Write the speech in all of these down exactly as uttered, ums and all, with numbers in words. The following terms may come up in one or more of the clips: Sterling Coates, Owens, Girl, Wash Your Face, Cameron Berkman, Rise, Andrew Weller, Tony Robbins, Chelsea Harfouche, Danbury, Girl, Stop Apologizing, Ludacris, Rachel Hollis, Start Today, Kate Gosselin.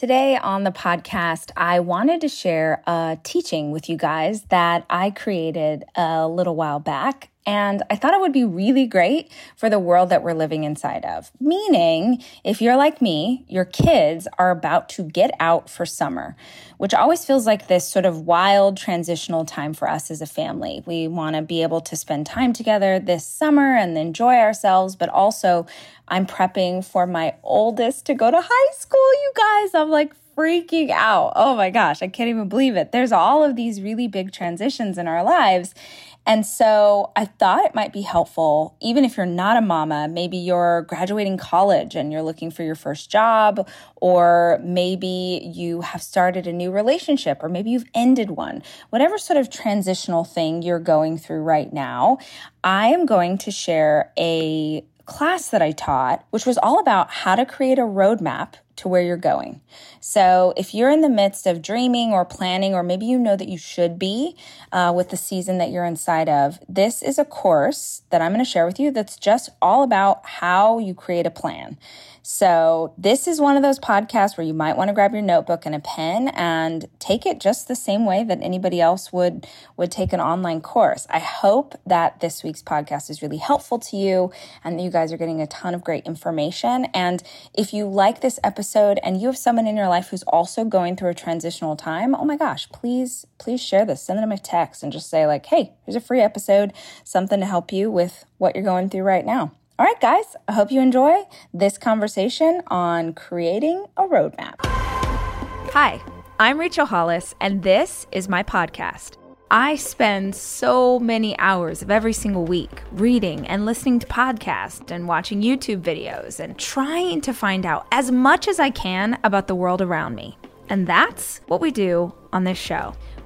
Today on the podcast, I wanted to share a teaching with you guys that I created a little while back, and I thought it would be really great for the world that we're living inside of. Meaning, if you're like me, your kids are about to get out for summer, which always feels like this sort of wild transitional time for us as a family. We want to be able to spend time together this summer and enjoy ourselves, but also I'm prepping for my oldest to go to high school, you guys. I'm like freaking out. Oh my gosh, I can't even believe it. There's all of these really big transitions in our lives. And so I thought it might be helpful, even if you're not a mama, maybe you're graduating college and you're looking for your first job, or maybe you have started a new relationship, or maybe you've ended one. Whatever sort of transitional thing you're going through right now, I am going to share a class that I taught, which was all about how to create a roadmap to where you're going. So if you're in the midst of dreaming or planning, or maybe you know that you should be uh, with the season that you're inside of, this is a course that I'm going to share with you that's just all about how you create a plan. So this is one of those podcasts where you might want to grab your notebook and a pen and take it just the same way that anybody else would, would take an online course. I hope that this week's podcast is really helpful to you and that you guys are getting a ton of great information. And if you like this episode, and you have someone in your life who's also going through a transitional time, oh my gosh, please, please share this. Send them a text and just say like, hey, here's a free episode, something to help you with what you're going through right now. All right, guys, I hope you enjoy this conversation on creating a roadmap. Hi, I'm Rachel Hollis, and this is my podcast. I spend so many hours of every single week reading and listening to podcasts and watching YouTube videos and trying to find out as much as I can about the world around me. And that's what we do on this show.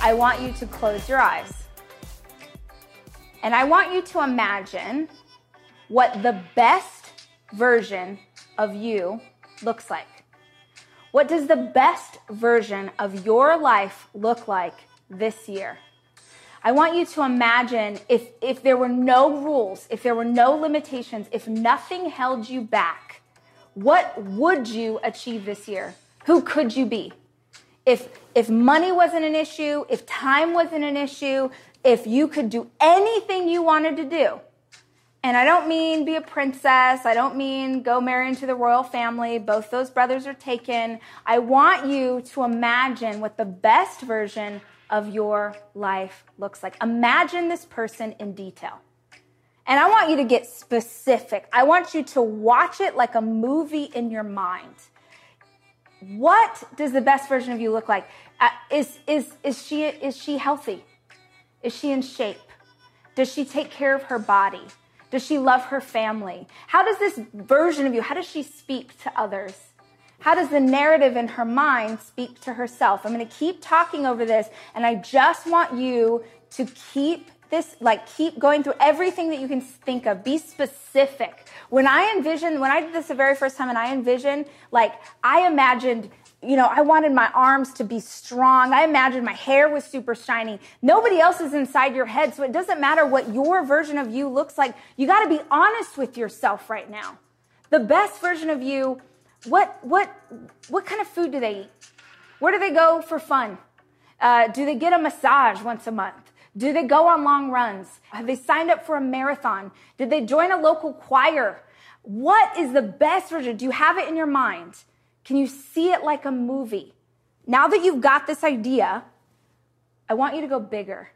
I want you to close your eyes, and I want you to imagine what the best version of you looks like. What does the best version of your life look like this year? I want you to imagine if, if there were no rules, if there were no limitations, if nothing held you back, what would you achieve this year? Who could you be? If if money wasn't an issue, if time wasn't an issue, if you could do anything you wanted to do. And I don't mean be a princess. I don't mean go marry into the royal family. Both those brothers are taken. I want you to imagine what the best version of your life looks like. Imagine this person in detail. And I want you to get specific. I want you to watch it like a movie in your mind. What does the best version of you look like? Uh, is is is she is she healthy? Is she in shape? Does she take care of her body? Does she love her family? How does this version of you, how does she speak to others? How does the narrative in her mind speak to herself? I'm going to keep talking over this, and I just want you to keep this, like keep going through everything that you can think of. Be specific. When I envisioned, when I did this the very first time and I envisioned, like I imagined, you know, I wanted my arms to be strong. I imagined my hair was super shiny. Nobody else is inside your head. So it doesn't matter what your version of you looks like. You got to be honest with yourself right now. The best version of you, what, what, what kind of food do they eat? Where do they go for fun? Uh, do they get a massage once a month? Do they go on long runs? Have they signed up for a marathon? Did they join a local choir? What is the best version? Do you have it in your mind? Can you see it like a movie? Now that you've got this idea, I want you to go bigger.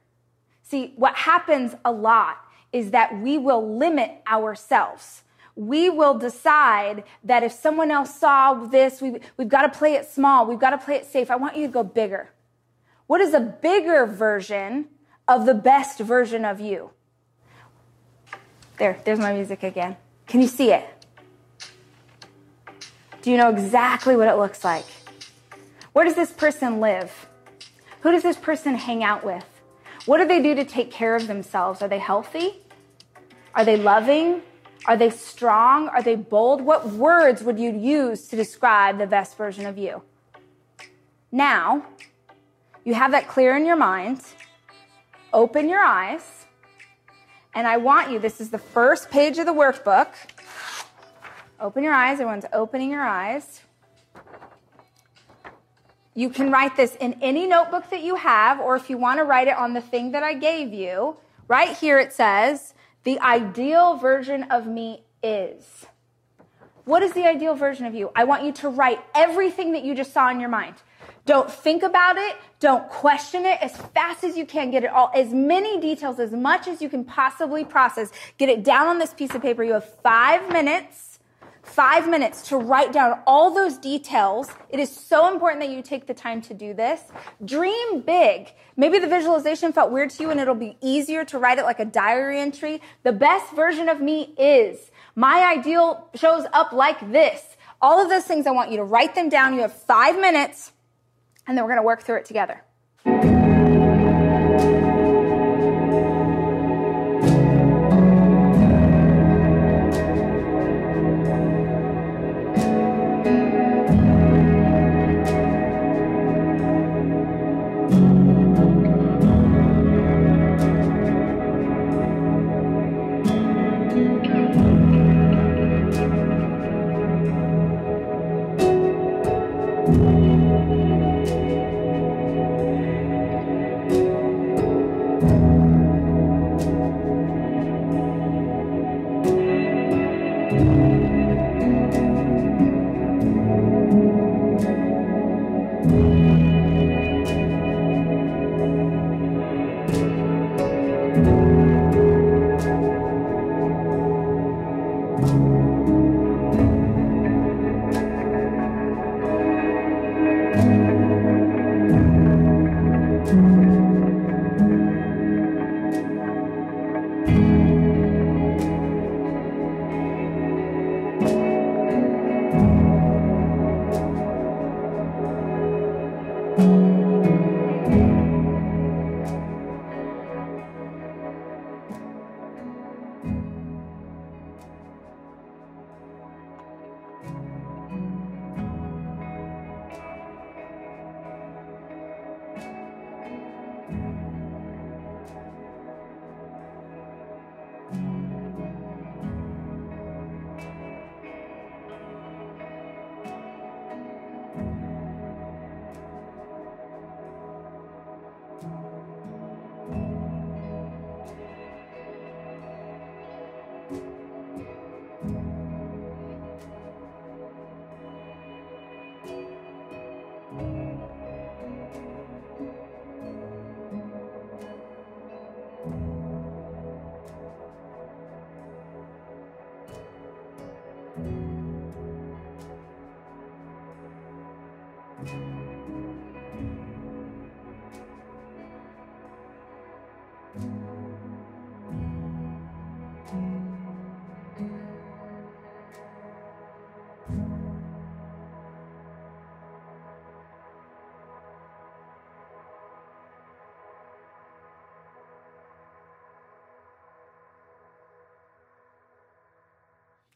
See, what happens a lot is that we will limit ourselves. We will decide that if someone else saw this, we, we've got to play it small. We've got to play it safe. I want you to go bigger. What is a bigger version of the best version of you? There, there's my music again. Can you see it? Do you know exactly what it looks like? Where does this person live? Who does this person hang out with? What do they do to take care of themselves? Are they healthy? Are they loving? Are they strong? Are they bold? What words would you use to describe the best version of you? Now, you have that clear in your mind. Open your eyes. And I want you, this is the first page of the workbook. Open your eyes. Everyone's opening your eyes. You can write this in any notebook that you have, or if you want to write it on the thing that I gave you. Right here it says, the ideal version of me is. What is the ideal version of you? I want you to write everything that you just saw in your mind. Don't think about it. Don't question it. As fast as you can, get it all, as many details, as much as you can possibly process. Get it down on this piece of paper. You have five minutes, five minutes to write down all those details. It is so important that you take the time to do this. Dream big. Maybe the visualization felt weird to you and it'll be easier to write it like a diary entry. The best version of me is. My ideal shows up like this. All of those things, I want you to write them down. You have five minutes. And then we're going to work through it together.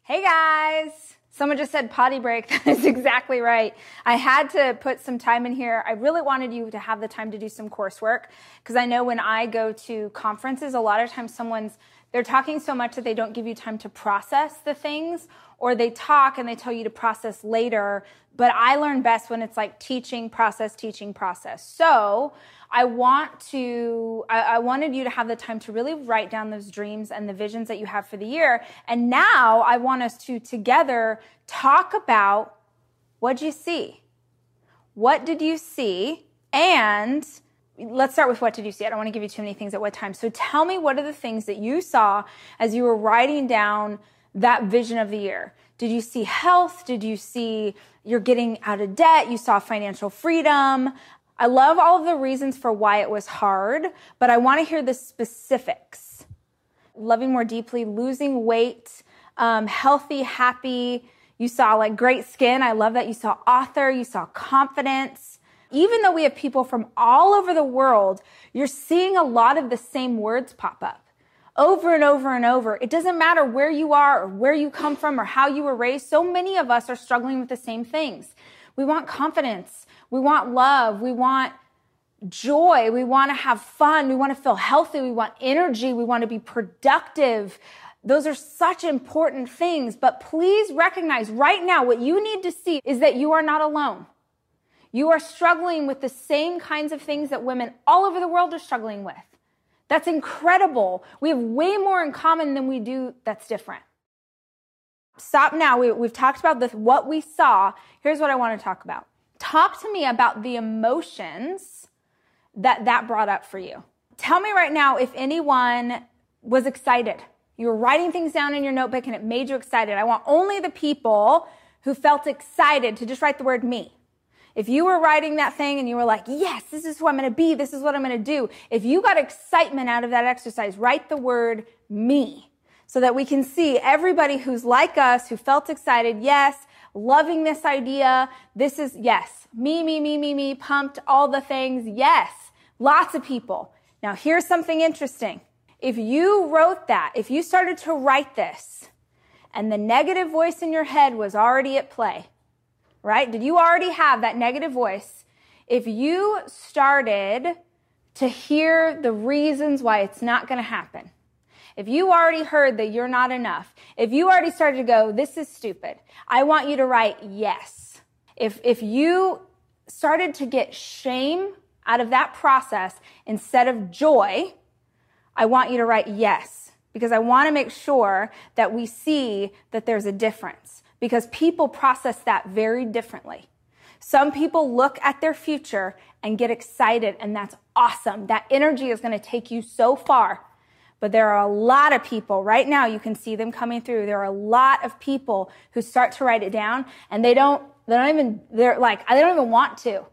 Hey guys, someone just said potty break. That is exactly right. I had to put some time in here. I really wanted you to have the time to do some coursework because I know when I go to conferences, a lot of times someone's, they're talking so much that they don't give you time to process the things, or they talk and they tell you to process later. But I learn best when it's like teaching, process, teaching, process. So I want to, I, I wanted you to have the time to really write down those dreams and the visions that you have for the year. And now I want us to together talk about, what'd you see? What did you see? And let's start with what did you see? I don't want to give you too many things at what time. So tell me, what are the things that you saw as you were writing down that vision of the year? Did you see health? Did you see you're getting out of debt? You saw financial freedom? I love all of the reasons for why it was hard, but I want to hear the specifics. loving more deeply, losing weight, um, healthy, happy. You saw like great skin. I love that. You saw author. You saw confidence. Even though we have people from all over the world, you're seeing a lot of the same words pop up over and over and over. It doesn't matter where you are or where you come from or how you were raised. So many of us are struggling with the same things. We want confidence. We want love. We want joy. We want to have fun. We want to feel healthy. We want energy. We want to be productive. Those are such important things. But please recognize right now what you need to see is that you are not alone. You are struggling with the same kinds of things that women all over the world are struggling with. That's incredible. We have way more in common than we do that's different. Stop now. We, we've talked about this, what we saw. Here's what I want to talk about. Talk to me about the emotions that that brought up for you. Tell me right now if anyone was excited. You were writing things down in your notebook and it made you excited. I want only the people who felt excited to just write the word me. If you were writing that thing and you were like, yes, this is who I'm going to be. This is what I'm going to do. If you got excitement out of that exercise, write the word me so that we can see everybody who's like us, who felt excited. Yes, loving this idea. This is yes, me, me, me, me, me, pumped, all the things. Yes, lots of people. Now here's something interesting. If you wrote that, if you started to write this and the negative voice in your head was already at play, right? Did you already have that negative voice? If you started to hear the reasons why it's not going to happen, if you already heard that you're not enough, if you already started to go, this is stupid, I want you to write yes. If, if you started to get shame out of that process instead of joy, I want you to write yes, because I want to make sure that we see that there's a difference. Because people process that very differently. Some people look at their future and get excited, and that's awesome. That energy is going to take you so far. But there are a lot of people, right now you can see them coming through, there are a lot of people who start to write it down, and they don't, they don't even, they're like, they don't even want to.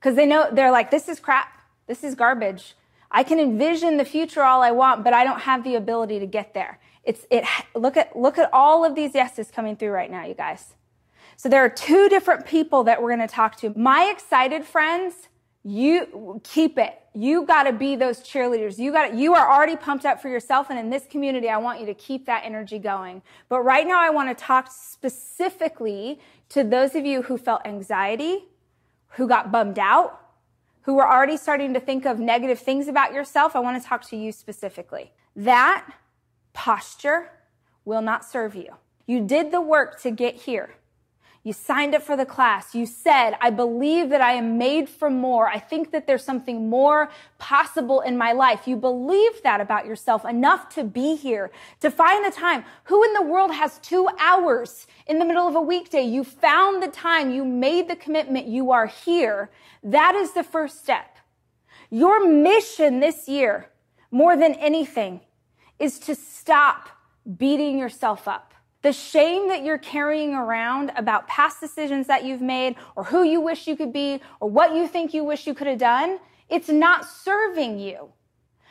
Because they know, they're like, this is crap, this is garbage. I can envision the future all I want, but I don't have the ability to get there. It's, it, look at, look at all of these yeses coming through right now, you guys. So there are two different people that we're going to talk to. My excited friends, you keep it. You got to be those cheerleaders. You got, you are already pumped up for yourself. And in this community, I want you to keep that energy going. But right now I want to talk specifically to those of you who felt anxiety, who got bummed out, who were already starting to think of negative things about yourself. I want to talk to you specifically. That posture will not serve you. You did the work to get here. You signed up for the class. You said, I believe that I am made for more. I think that there's something more possible in my life. You believed that about yourself enough to be here, to find the time. Who in the world has two hours in the middle of a weekday? You found the time. You made the commitment. You are here. That is the first step. Your mission this year, more than anything, is to stop beating yourself up. The shame that you're carrying around about past decisions that you've made or who you wish you could be or what you think you wish you could have done, it's not serving you.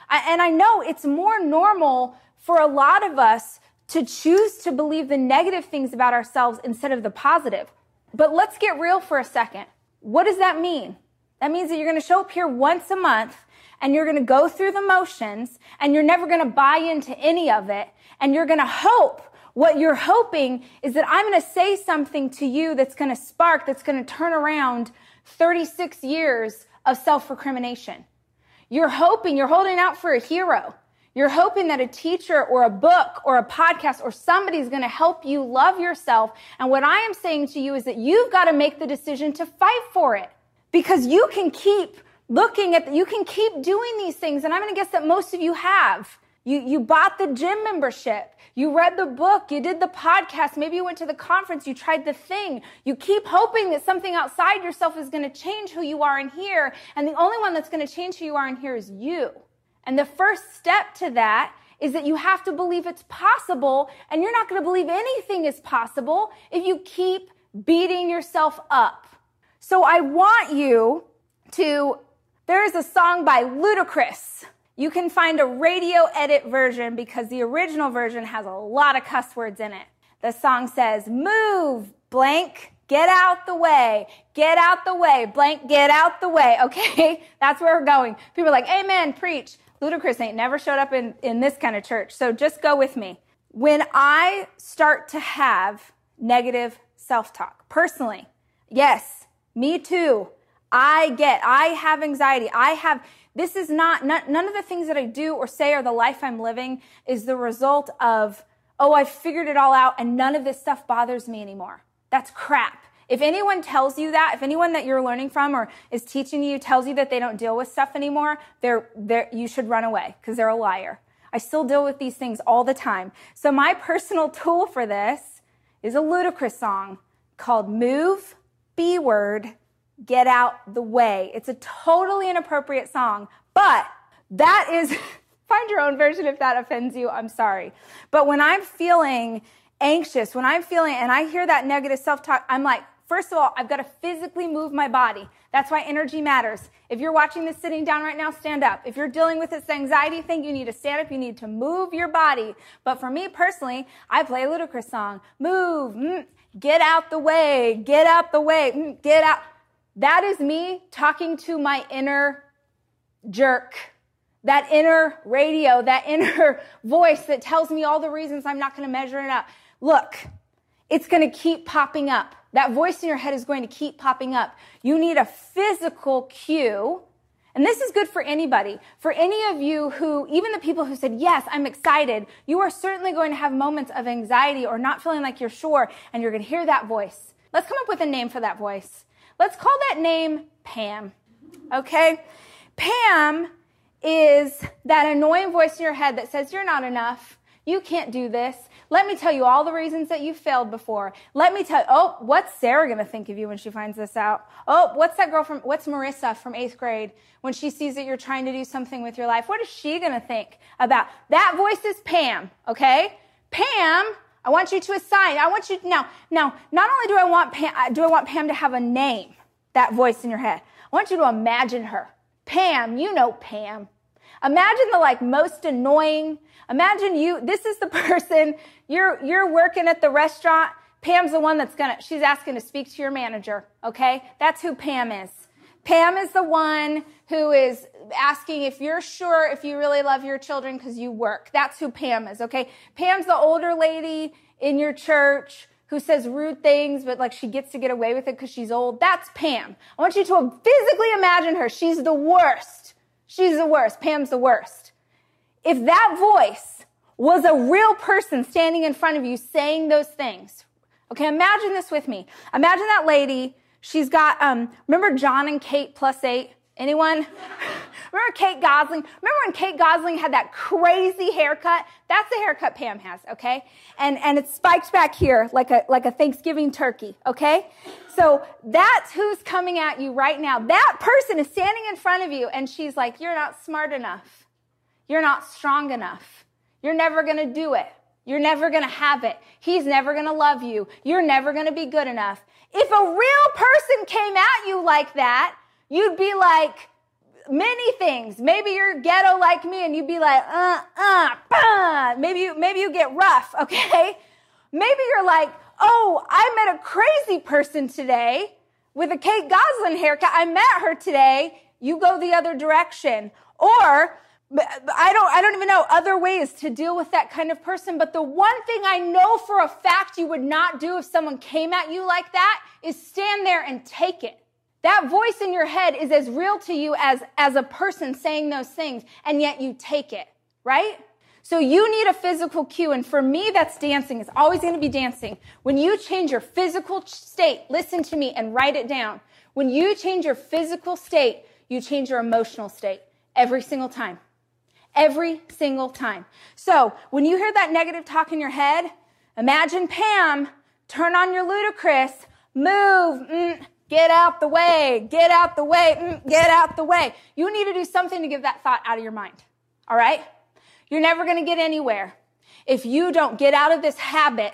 And I know it's more normal for a lot of us to choose to believe the negative things about ourselves instead of the positive. But let's get real for a second. What does that mean? That means that you're going to show up here once a month and you're going to go through the motions and you're never going to buy into any of it. And you're going to hope. What you're hoping is that I'm going to say something to you that's going to spark, that's going to turn around thirty-six years of self-recrimination. You're hoping, you're holding out for a hero. You're hoping that a teacher or a book or a podcast or somebody's going to help you love yourself. And what I am saying to you is that you've got to make the decision to fight for it, because you can keep looking at, the, you can keep doing these things. And I'm going to guess that most of you have. You, you bought the gym membership. You read the book. You did the podcast. Maybe you went to the conference. You tried the thing. You keep hoping that something outside yourself is going to change who you are in here. And the only one that's going to change who you are in here is you. And the first step to that is that you have to believe it's possible. And you're not going to believe anything is possible if you keep beating yourself up. So I want you to, there is a song by Ludacris. You can find a radio edit version because the original version has a lot of cuss words in it. The song says, move, blank, get out the way, get out the way, blank, get out the way, okay? That's where we're going. People are like, amen, preach. Ludacris ain't never showed up in, in this kind of church, so just go with me. When I start to have negative self-talk, personally, yes, me too, I get, I have anxiety, I have, this is not, none of the things that I do or say or the life I'm living is the result of, oh, I figured it all out and none of this stuff bothers me anymore. That's crap. If anyone tells you that, if anyone that you're learning from or is teaching you tells you that they don't deal with stuff anymore, they're, they're, you should run away because they're a liar. I still deal with these things all the time. So my personal tool for this is a Ludacris song called Move, B Word, Get Out the Way. It's a totally inappropriate song, but that is, find your own version if that offends you, I'm sorry. But when I'm feeling anxious, when I'm feeling, and I hear that negative self-talk, I'm like, first of all, I've got to physically move my body. That's why energy matters. If you're watching this sitting down right now, stand up. If you're dealing with this anxiety thing, you need to stand up. You need to move your body. But for me personally, I play a Ludacris song. Move, mm, get out the way, get out the way, mm, get out. That is me talking to my inner jerk, that inner radio, that inner voice that tells me all the reasons I'm not going to measure it up. Look, it's going to keep popping up. That voice in your head is going to keep popping up. You need a physical cue. And this is good for anybody. For any of you who, even the people who said, yes, I'm excited, you are certainly going to have moments of anxiety or not feeling like you're sure, and you're going to hear that voice. Let's come up with a name for that voice. Let's call that name Pam, okay? Pam is that annoying voice in your head that says, you're not enough. You can't do this. Let me tell you all the reasons that you failed before. Let me tell you, oh, what's Sarah going to think of you when she finds this out? Oh, what's that girl from, what's Marissa from eighth grade when she sees that you're trying to do something with your life? What is she going to think about? That voice is Pam, okay? Pam, I want you to assign, I want you to, now, now, not only do I want Pam, do I want Pam to have a name, that voice in your head, I want you to imagine her. Pam, you know Pam. Imagine the like most annoying, imagine you, this is the person, you're, you're working at the restaurant, Pam's the one that's gonna, she's asking to speak to your manager, okay? That's who Pam is. Pam is the one who is asking if you're sure if you really love your children because you work. That's who Pam is, okay? Pam's the older lady in your church who says rude things, but like she gets to get away with it because she's old. That's Pam. I want you to physically imagine her. She's the worst. She's the worst. Pam's the worst. If that voice was a real person standing in front of you saying those things, okay, imagine this with me. Imagine that lady. She's got, um, remember John and Kate plus eight? Anyone? Remember Kate Gosselin? Remember when Kate Gosselin had that crazy haircut? That's the haircut Pam has, okay? And, and it's spiked back here like a, like a Thanksgiving turkey, okay? So that's who's coming at you right now. That person is standing in front of you and she's like, you're not smart enough. You're not strong enough. You're never going to do it. You're never going to have it. He's never going to love you. You're never going to be good enough. If a real person came at you like that, you'd be like many things. Maybe you're ghetto like me and you'd be like, uh, uh, bah. Maybe you, maybe you get rough, okay? Maybe you're like, oh, I met a crazy person today with a Kate Gosselin haircut. I met her today. You go the other direction. Or I don't, I don't even know other ways to deal with that kind of person, but the one thing I know for a fact you would not do if someone came at you like that is stand there and take it. That voice in your head is as real to you as, as a person saying those things, and yet you take it, right? So you need a physical cue, and for me, that's dancing. It's always going to be dancing. When you change your physical state, listen to me and write it down. When you change your physical state, you change your emotional state every single time. Every single time. So when you hear that negative talk in your head, imagine Pam, turn on your Ludacris, move, mm, get out the way, get out the way, mm, get out the way. You need to do something to get that thought out of your mind, all right? You're never going to get anywhere if you don't get out of this habit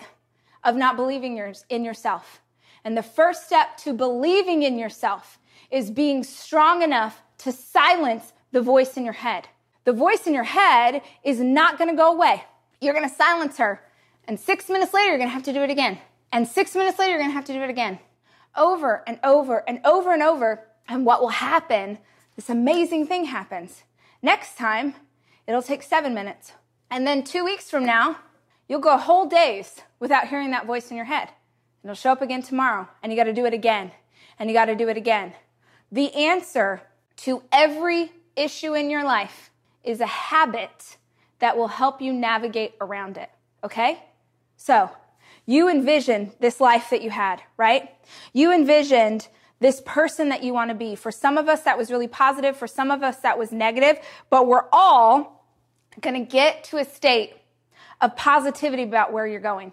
of not believing in yourself. And the first step to believing in yourself is being strong enough to silence the voice in your head. The voice in your head is not going to go away. You're going to silence her. And six minutes later, you're going to have to do it again. And six minutes later, you're going to have to do it again. Over and over and over and over. And what will happen, this amazing thing happens. Next time, it'll take seven minutes. And then two weeks from now, you'll go whole days without hearing that voice in your head. It'll show up again tomorrow, and you got to do it again, and you got to do it again. The answer to every issue in your life is a habit that will help you navigate around it, okay? So you envisioned this life that you had, right? You envisioned this person that you want to be. For some of us, that was really positive. For some of us, that was negative. But we're all going to get to a state of positivity about where you're going.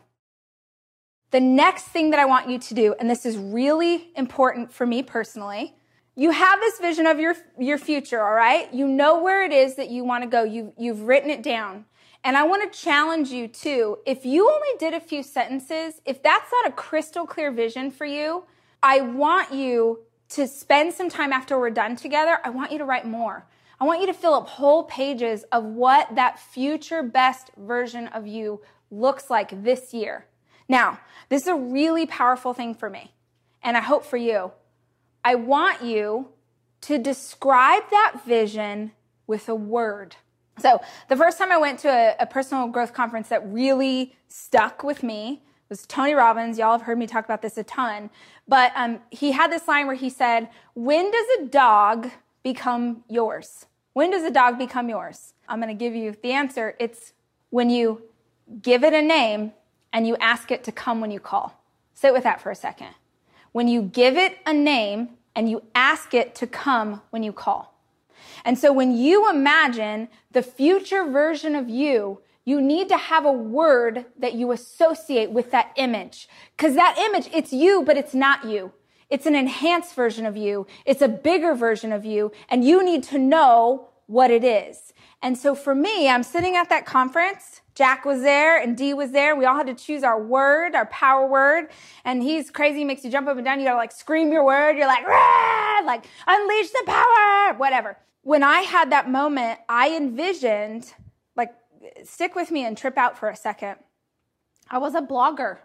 The next thing that I want you to do, and this is really important for me personally, you have this vision of your, your future, all right? You know where it is that you want to go. You, you've written it down. And I want to challenge you too. If you only did a few sentences, if that's not a crystal clear vision for you, I want you to spend some time after we're done together. I want you to write more. I want you to fill up whole pages of what that future best version of you looks like this year. Now, this is a really powerful thing for me, and I hope for you. I want you to describe that vision with a word. So the first time I went to a, a personal growth conference that really stuck with me, it was Tony Robbins. Y'all have heard me talk about this a ton. But um, he had this line where he said, when does a dog become yours? When does a dog become yours? I'm going to give you the answer. It's when you give it a name and you ask it to come when you call. Sit with that for a second. When you give it a name and you ask it to come when you call. And so when you imagine the future version of you, you need to have a word that you associate with that image. Because that image, it's you, but it's not you. It's an enhanced version of you. It's a bigger version of you. And you need to know what it is. And so for me, I'm sitting at that conference. Jack was there and Dee was there. We all had to choose our word, our power word. And he's crazy. He makes you jump up and down. You got to like scream your word. You're like, rah! Like unleash the power, whatever. When I had that moment, I envisioned, like, stick with me and trip out for a second. I was a blogger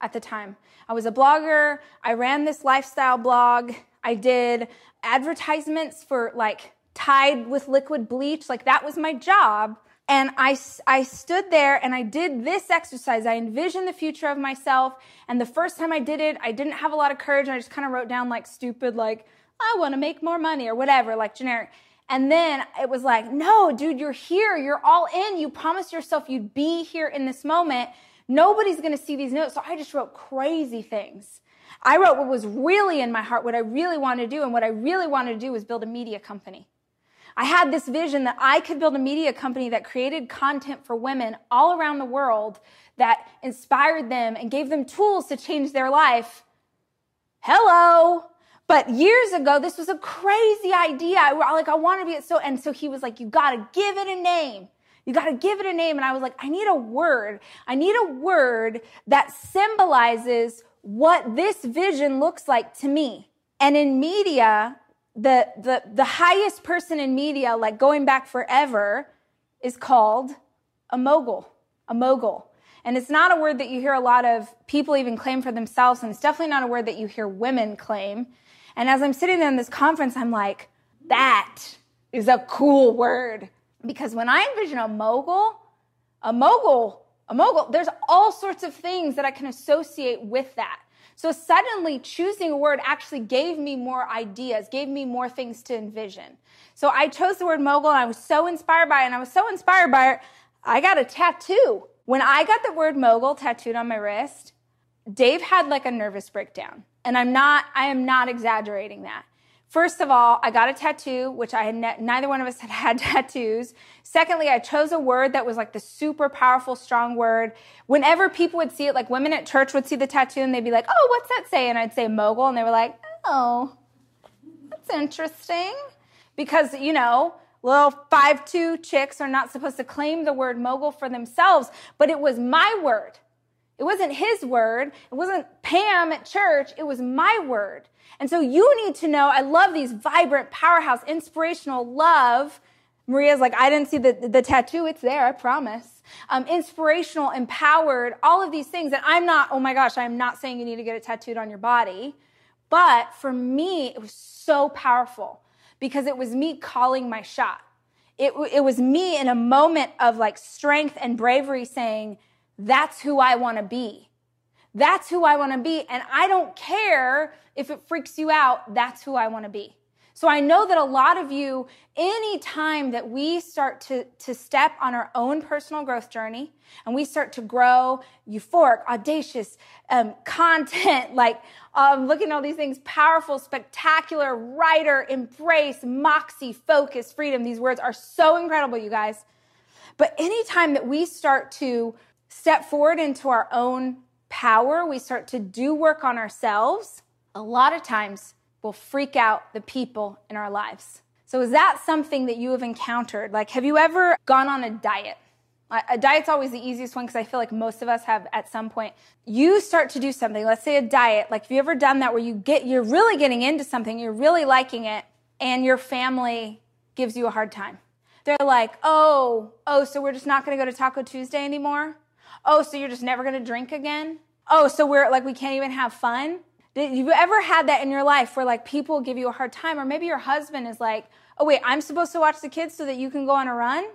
at the time. I was a blogger. I ran this lifestyle blog. I did advertisements for like Tide with liquid bleach. Like that was my job. And I, I stood there and I did this exercise. I envisioned the future of myself. And the first time I did it, I didn't have a lot of courage. And I just kind of wrote down like stupid, like, I want to make more money or whatever, like generic. And then it was like, no, dude, you're here. You're all in. You promised yourself you'd be here in this moment. Nobody's going to see these notes. So I just wrote crazy things. I wrote what was really in my heart, what I really want to do. And what I really want to do was build a media company. I had this vision that I could build a media company that created content for women all around the world that inspired them and gave them tools to change their life. Hello. But years ago, this was a crazy idea. I, like, I want to be so. And so he was like, you got to give it a name. You got to give it a name. And I was like, I need a word. I need a word that symbolizes what this vision looks like to me. And in media, The, the, the highest person in media, like going back forever, is called a mogul, a mogul. And it's not a word that you hear a lot of people even claim for themselves, and it's definitely not a word that you hear women claim. And as I'm sitting there in this conference, I'm like, that is a cool word. Because when I envision a mogul, a mogul, a mogul, there's all sorts of things that I can associate with that. So suddenly choosing a word actually gave me more ideas, gave me more things to envision. So I chose the word mogul, and I was so inspired by it, and I was so inspired by it, I got a tattoo. When I got the word mogul tattooed on my wrist, Dave had like a nervous breakdown. And I'm not, I am not exaggerating that. First of all, I got a tattoo, which I had ne- neither one of us had had tattoos. Secondly, I chose a word that was like the super powerful, strong word. Whenever people would see it, like women at church would see the tattoo and they'd be like, oh, what's that say? And I'd say mogul. And they were like, oh, that's interesting. Because, you know, little five two chicks are not supposed to claim the word mogul for themselves, but it was my word. It wasn't his word. It wasn't Pam at church. It was my word. And so you need to know, I love these vibrant, powerhouse, inspirational, love Maria's like, I didn't see the, the tattoo. It's there, I promise. Um, inspirational, empowered, all of these things. And I'm not, oh my gosh, I'm not saying you need to get it tattooed on your body. But for me, it was so powerful because it was me calling my shot. It, it was me in a moment of like strength and bravery saying, that's who I want to be. That's who I want to be. And I don't care if it freaks you out. That's who I want to be. So I know that a lot of you, any time that we start to, to step on our own personal growth journey and we start to grow euphoric, audacious um, content, like um, look at all these things, powerful, spectacular, writer, embrace, moxie, focus, freedom. These words are so incredible, you guys. But any time that we start to step forward into our own power, we start to do work on ourselves, a lot of times will freak out the people in our lives. So is that something that you have encountered? Like, have you ever gone on a diet? A diet's always the easiest one because I feel like most of us have at some point. You start to do something, let's say a diet, like have you ever done that where you get, you're really getting into something, you're really liking it, and your family gives you a hard time. They're like, oh, oh, so we're just not gonna go to Taco Tuesday anymore? Oh, so you're just never gonna drink again? Oh, so we're like, we can't even have fun? Have you ever had that in your life where like people give you a hard time? Or maybe your husband is like, oh wait, I'm supposed to watch the kids so that you can go on a run?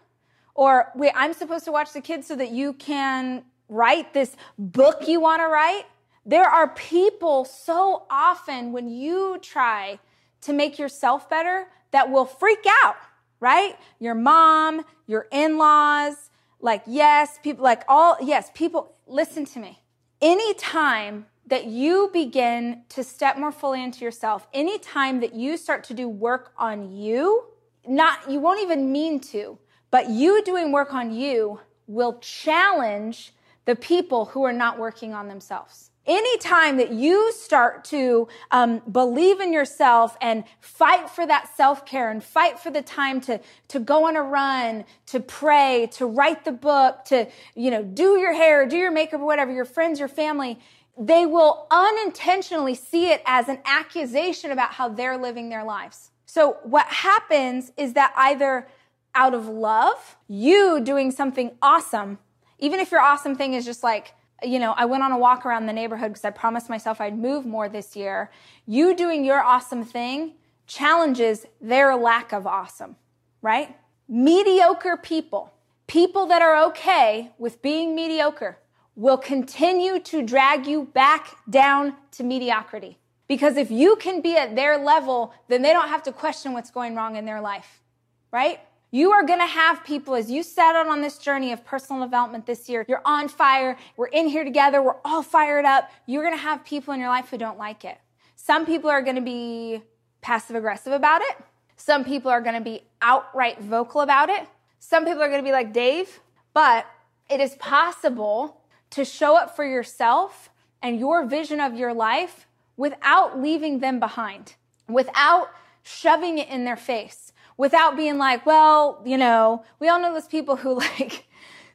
Or wait, I'm supposed to watch the kids so that you can write this book you want to write? There are people so often when you try to make yourself better that will freak out, right? Your mom, your in-laws, like yes, people like all, yes, people, listen to me. Anytime that you begin to step more fully into yourself, any time that you start to do work on you, not you won't even mean to, but you doing work on you will challenge the people who are not working on themselves. Any time that you start to um, believe in yourself and fight for that self-care and fight for the time to, to go on a run, to pray, to write the book, to, you know, do your hair, do your makeup or whatever, your friends, your family, they will unintentionally see it as an accusation about how they're living their lives. So what happens is that either out of love, you doing something awesome, even if your awesome thing is just like, you know, I went on a walk around the neighborhood because I promised myself I'd move more this year. You doing your awesome thing challenges their lack of awesome, right? Mediocre people, people that are okay with being mediocre, will continue to drag you back down to mediocrity. Because if you can be at their level, then they don't have to question what's going wrong in their life, right? You are gonna have people, as you set out on this journey of personal development this year, you're on fire, we're in here together, we're all fired up, you're gonna have people in your life who don't like it. Some people are gonna be passive aggressive about it. Some people are gonna be outright vocal about it. Some people are gonna be like, Dave, but it is possible to show up for yourself and your vision of your life without leaving them behind, without shoving it in their face, without being like, well, you know, we all know those people who like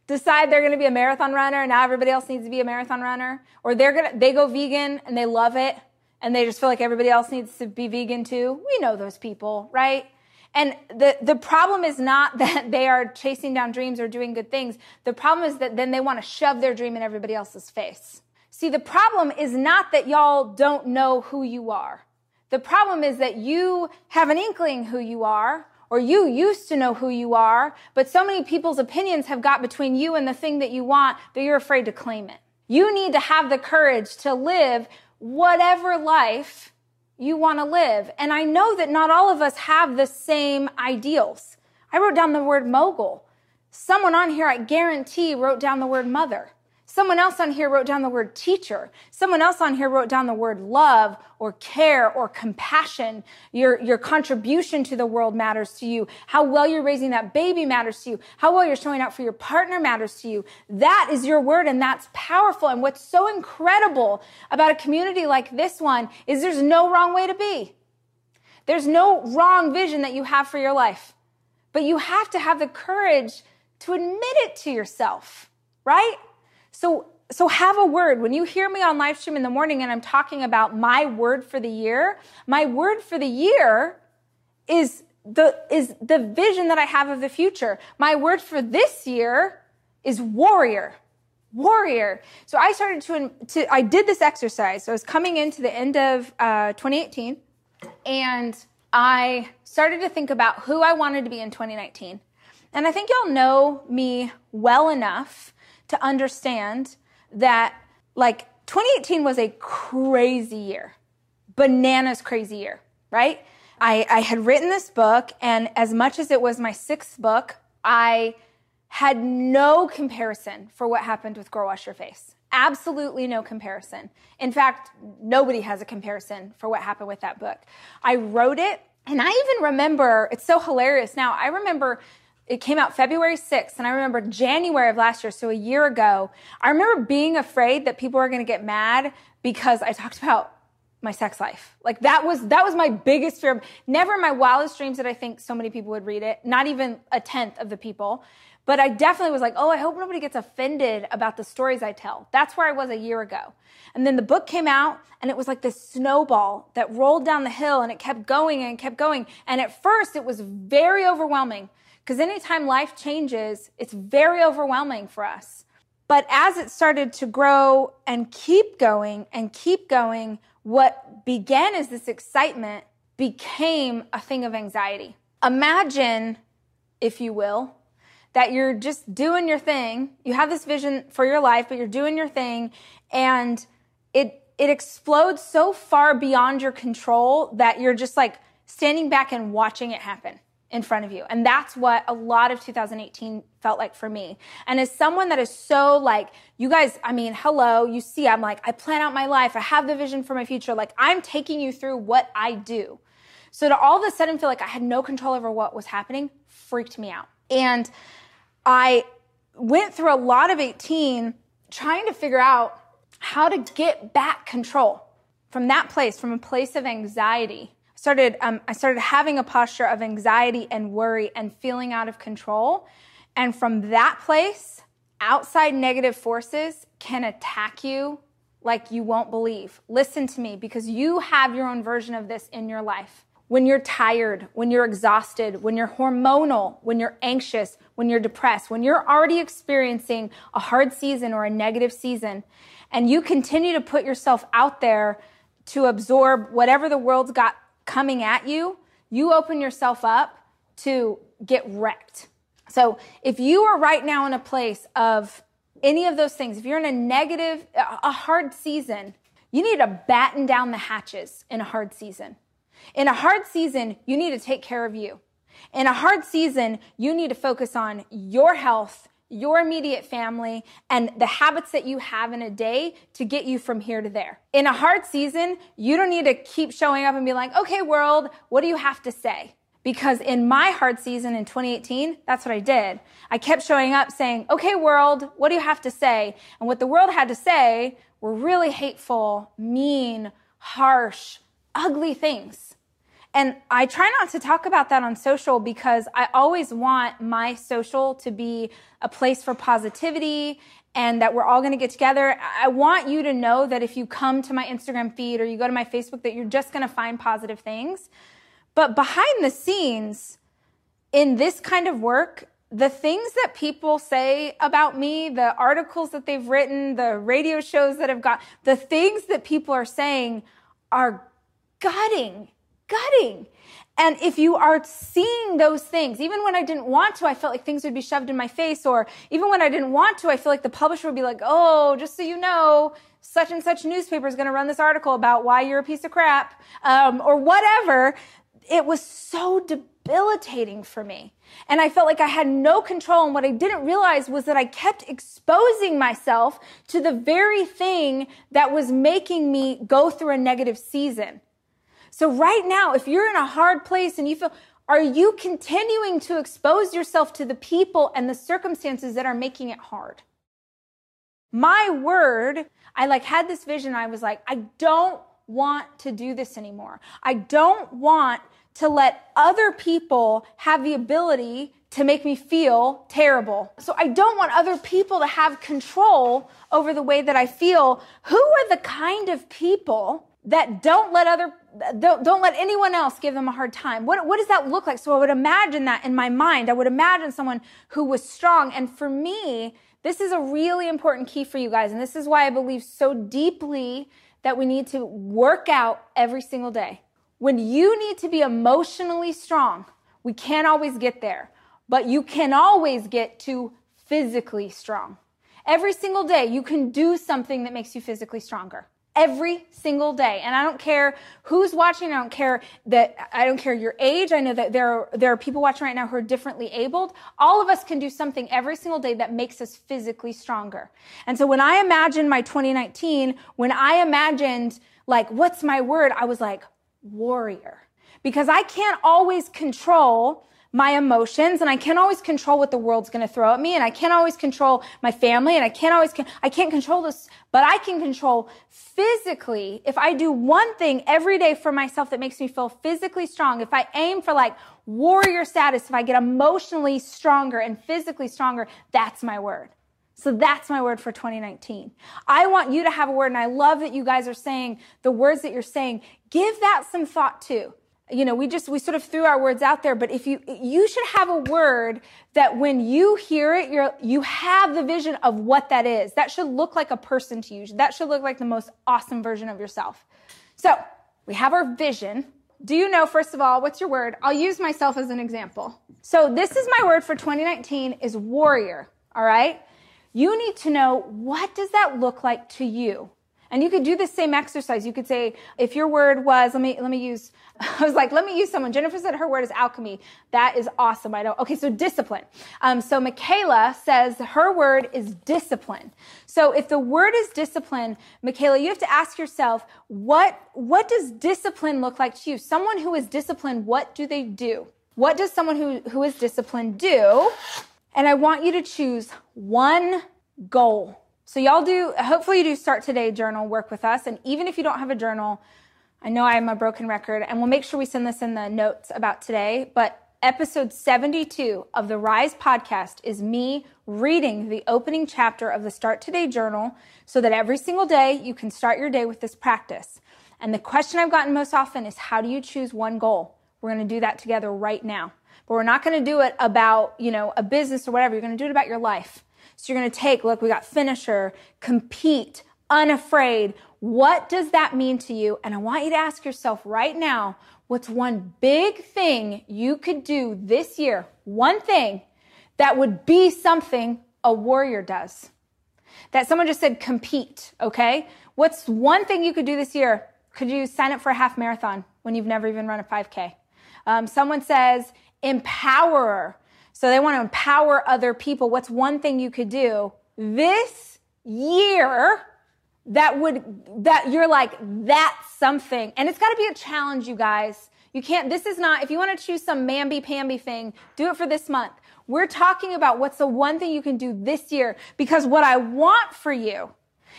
decide they're gonna be a marathon runner and now everybody else needs to be a marathon runner, or they're gonna, they go vegan and they love it and they just feel like everybody else needs to be vegan too. We know those people, right? And the, the problem is not that they are chasing down dreams or doing good things. The problem is that then they want to shove their dream in everybody else's face. See, the problem is not that y'all don't know who you are. The problem is that you have an inkling who you are, or you used to know who you are, but so many people's opinions have got between you and the thing that you want that you're afraid to claim it. You need to have the courage to live whatever life you want to live. And I know that not all of us have the same ideals. I wrote down the word mogul. Someone on here, I guarantee, wrote down the word mother. Someone else on here wrote down the word teacher. Someone else on here wrote down the word love or care or compassion. Your, your contribution to the world matters to you. How well you're raising that baby matters to you. How well you're showing up for your partner matters to you. That is your word, and that's powerful. And what's so incredible about a community like this one is there's no wrong way to be. There's no wrong vision that you have for your life. But you have to have the courage to admit it to yourself, right? So, so have a word. When you hear me on live stream in the morning and I'm talking about my word for the year, my word for the year is the, is the vision that I have of the future. My word for this year is warrior. Warrior. So I started to, to I did this exercise. So I was coming into the end of uh, twenty eighteen, and I started to think about who I wanted to be in twenty nineteen. And I think y'all know me well enough to understand that, like, twenty eighteen was a crazy year, bananas crazy year, right? I, I had written this book, and as much as it was my sixth book, I had no comparison for what happened with Girl, Wash Your Face. Absolutely no comparison. In fact, nobody has a comparison for what happened with that book. I wrote it, and I even remember, it's so hilarious now, I remember it came out February sixth, and I remember January of last year, so a year ago, I remember being afraid that people were going to get mad because I talked about my sex life. Like, that was that was my biggest fear. Never in my wildest dreams did I think so many people would read it, not even a tenth of the people. But I definitely was like, oh, I hope nobody gets offended about the stories I tell. That's where I was a year ago. And then the book came out, and it was like this snowball that rolled down the hill, and it kept going and kept going. And at first, it was very overwhelming, because anytime life changes, it's very overwhelming for us. But as it started to grow and keep going and keep going, what began as this excitement became a thing of anxiety. Imagine, if you will, that you're just doing your thing. You have this vision for your life, but you're doing your thing, and it it explodes so far beyond your control that you're just like standing back and watching it happen in front of you. And that's what a lot of two thousand eighteen felt like for me. And as someone that is so like, you guys, I mean, hello, you see, I'm like, I plan out my life. I have the vision for my future. Like, I'm taking you through what I do. So to all of a sudden feel like I had no control over what was happening freaked me out. And I went through a lot of eighteen trying to figure out how to get back control from that place, from a place of anxiety. I started, um, I started having a posture of anxiety and worry and feeling out of control. And from that place, outside negative forces can attack you like you won't believe. Listen to me, because you have your own version of this in your life. When you're tired, when you're exhausted, when you're hormonal, when you're anxious, when you're depressed, when you're already experiencing a hard season or a negative season, and you continue to put yourself out there to absorb whatever the world's got coming at you, you open yourself up to get wrecked. So if you are right now in a place of any of those things, if you're in a negative, a hard season, you need to batten down the hatches in a hard season. In a hard season, you need to take care of you. In a hard season, you need to focus on your health, your immediate family, and the habits that you have in a day to get you from here to there. In a hard season, you don't need to keep showing up and be like, okay, world, what do you have to say? Because in my hard season in twenty eighteen, that's what I did. I kept showing up saying, okay, world, what do you have to say? And what the world had to say were really hateful, mean, harsh, ugly things. And I try not to talk about that on social, because I always want my social to be a place for positivity and that we're all going to get together. I want you to know that if you come to my Instagram feed or you go to my Facebook, that you're just going to find positive things. But behind the scenes, in this kind of work, the things that people say about me, the articles that they've written, the radio shows that I've got, the things that people are saying are gutting, gutting. And if you are seeing those things, even when I didn't want to, I felt like things would be shoved in my face, or even when I didn't want to, I feel like the publisher would be like, oh, just so you know, such and such newspaper is going to run this article about why you're a piece of crap, um, or whatever. It was so debilitating for me. And I felt like I had no control. And what I didn't realize was that I kept exposing myself to the very thing that was making me go through a negative season. So right now, if you're in a hard place and you feel, are you continuing to expose yourself to the people and the circumstances that are making it hard? My word, I like had this vision. I was like, I don't want to do this anymore. I don't want to let other people have the ability to make me feel terrible. So I don't want other people to have control over the way that I feel. Who are the kind of people that don't let other, don't, don't let anyone else give them a hard time. What, what does that look like? So I would imagine that in my mind. I would imagine someone who was strong. And for me, this is a really important key for you guys. And this is why I believe so deeply that we need to work out every single day. When you need to be emotionally strong, we can't always get there, but you can always get to physically strong. Every single day, you can do something that makes you physically stronger. Every single day. And I don't care who's watching. I don't care that, I don't care your age. I know that there are, there are people watching right now who are differently abled. All of us can do something every single day that makes us physically stronger. And so when I imagined my twenty nineteen, when I imagined like, what's my word? I was like, warrior. Because I can't always control my emotions, and I can't always control what the world's going to throw at me, and I can't always control my family, and I can't always, con- I can't control this, but I can control physically. If I do one thing every day for myself that makes me feel physically strong, if I aim for like warrior status, if I get emotionally stronger and physically stronger, that's my word. So that's my word for twenty nineteen. I want you to have a word, and I love that you guys are saying the words that you're saying. Give that some thought too. You know, we just, we sort of threw our words out there, but if you, you should have a word that when you hear it, you're, you have the vision of what that is. That should look like a person to you. That should look like the most awesome version of yourself. So we have our vision. Do you know, first of all, what's your word? I'll use myself as an example. So this is my word for twenty nineteen is warrior. All right. You need to know, what does that look like to you? And you could do the same exercise. You could say, if your word was, let me, let me use, I was like, let me use someone. Jennifer said her word is alchemy. That is awesome. I know. Okay. So discipline. Um, so Michaela says her word is discipline. So if the word is discipline, Michaela, you have to ask yourself, what, what does discipline look like to you? Someone who is disciplined, what do they do? What does someone who, who is disciplined do? And I want you to choose one goal. So y'all do, hopefully you do Start Today journal work with us. And even if you don't have a journal, I know I'm a broken record, and we'll make sure we send this in the notes about today. But episode seventy-two of the Rise podcast is me reading the opening chapter of the Start Today journal so that every single day you can start your day with this practice. And the question I've gotten most often is, how do you choose one goal? We're going to do that together right now. But we're not going to do it about, you know, a business or whatever. You're going to do it about your life. So you're going to take, look, we got finisher, compete, unafraid. What does that mean to you? And I want you to ask yourself right now, what's one big thing you could do this year? One thing that would be something a warrior does. That someone just said compete, okay? What's one thing you could do this year? Could you sign up for a half marathon when you've never even run a five K? Um, someone says empowerer. So they want to empower other people. What's one thing you could do this year that would, that you're like, that's something. And it's got to be a challenge, you guys. You can't, this is not, if you want to choose some mamby-pamby thing, do it for this month. We're talking about what's the one thing you can do this year, because what I want for you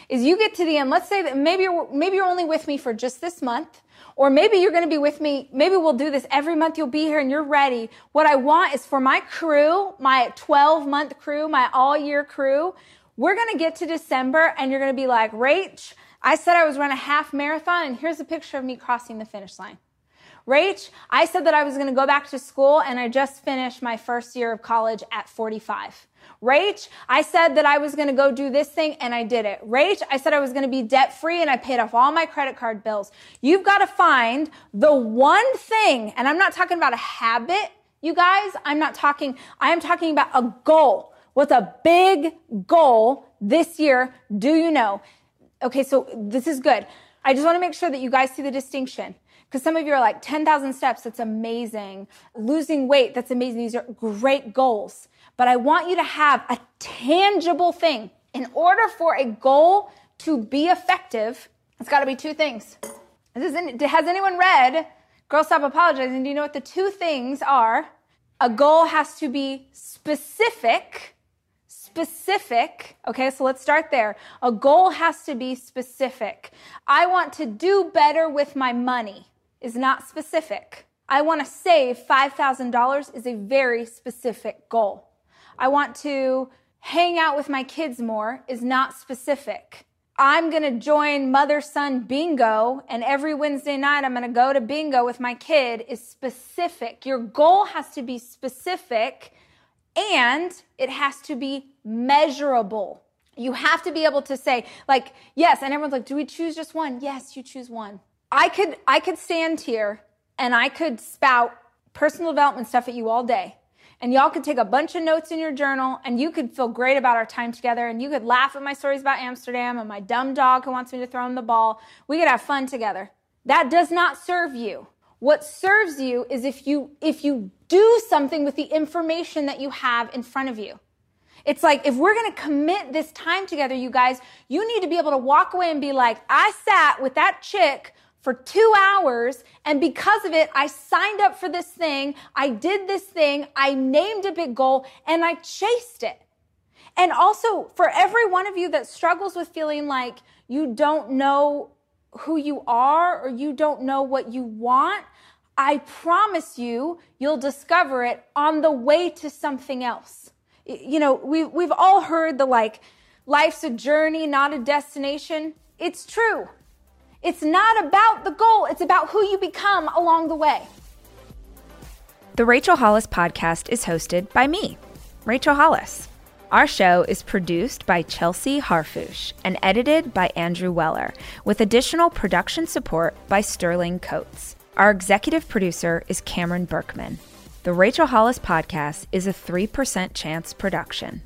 is you get to the end. Let's say that maybe you're, maybe you're only with me for just this month. Or maybe you're going to be with me. Maybe we'll do this every month. You'll be here and you're ready. What I want is for my crew, my twelve-month crew, my all-year crew, we're going to get to December and you're going to be like, Rach, I said I was running a half marathon and here's a picture of me crossing the finish line. Rach, I said that I was going to go back to school and I just finished my first year of college at forty-five. Rach, I said that I was going to go do this thing and I did it. Rach, I said I was going to be debt free and I paid off all my credit card bills. You've got to find the one thing, and I'm not talking about a habit, you guys. I'm not talking, I am talking about a goal. What's a big goal this year? Do you know? Okay, so this is good. I just want to make sure that you guys see the distinction. Because some of you are like, ten thousand steps, that's amazing. Losing weight, that's amazing. These are great goals. But I want you to have a tangible thing. In order for a goal to be effective, it's got to be two things. Has anyone read Girl, Stop Apologizing? Do you know what the two things are? A goal has to be specific. Specific. Okay, so let's start there. A goal has to be specific. I want to do better with my money is not specific. I want to save five thousand dollars is a very specific goal. I want to hang out with my kids more is not specific. I'm going to join mother-son bingo, and every Wednesday night I'm going to go to bingo with my kid is specific. Your goal has to be specific, and it has to be measurable. You have to be able to say, like, yes, and everyone's like, do we choose just one? Yes, you choose one. I could, I could stand here, and I could spout personal development stuff at you all day. And y'all could take a bunch of notes in your journal, and you could feel great about our time together, and you could laugh at my stories about Amsterdam and my dumb dog who wants me to throw him the ball. We could have fun together. That does not serve you. What serves you is if you, if you do something with the information that you have in front of you. It's like, if we're going to commit this time together, you guys, you need to be able to walk away and be like, I sat with that chick for two hours, and because of it, I signed up for this thing, I did this thing, I named a big goal, and I chased it. And also, for every one of you that struggles with feeling like you don't know who you are or you don't know what you want, I promise you, you'll discover it on the way to something else. You know, we've, we've all heard the, like, life's a journey, not a destination. It's true. It's not about the goal. It's about who you become along the way. The Rachel Hollis Podcast is hosted by me, Rachel Hollis. Our show is produced by Chelsea Harfouche and edited by Andrew Weller, with additional production support by Sterling Coates. Our executive producer is Cameron Berkman. The Rachel Hollis Podcast is a three percent chance production.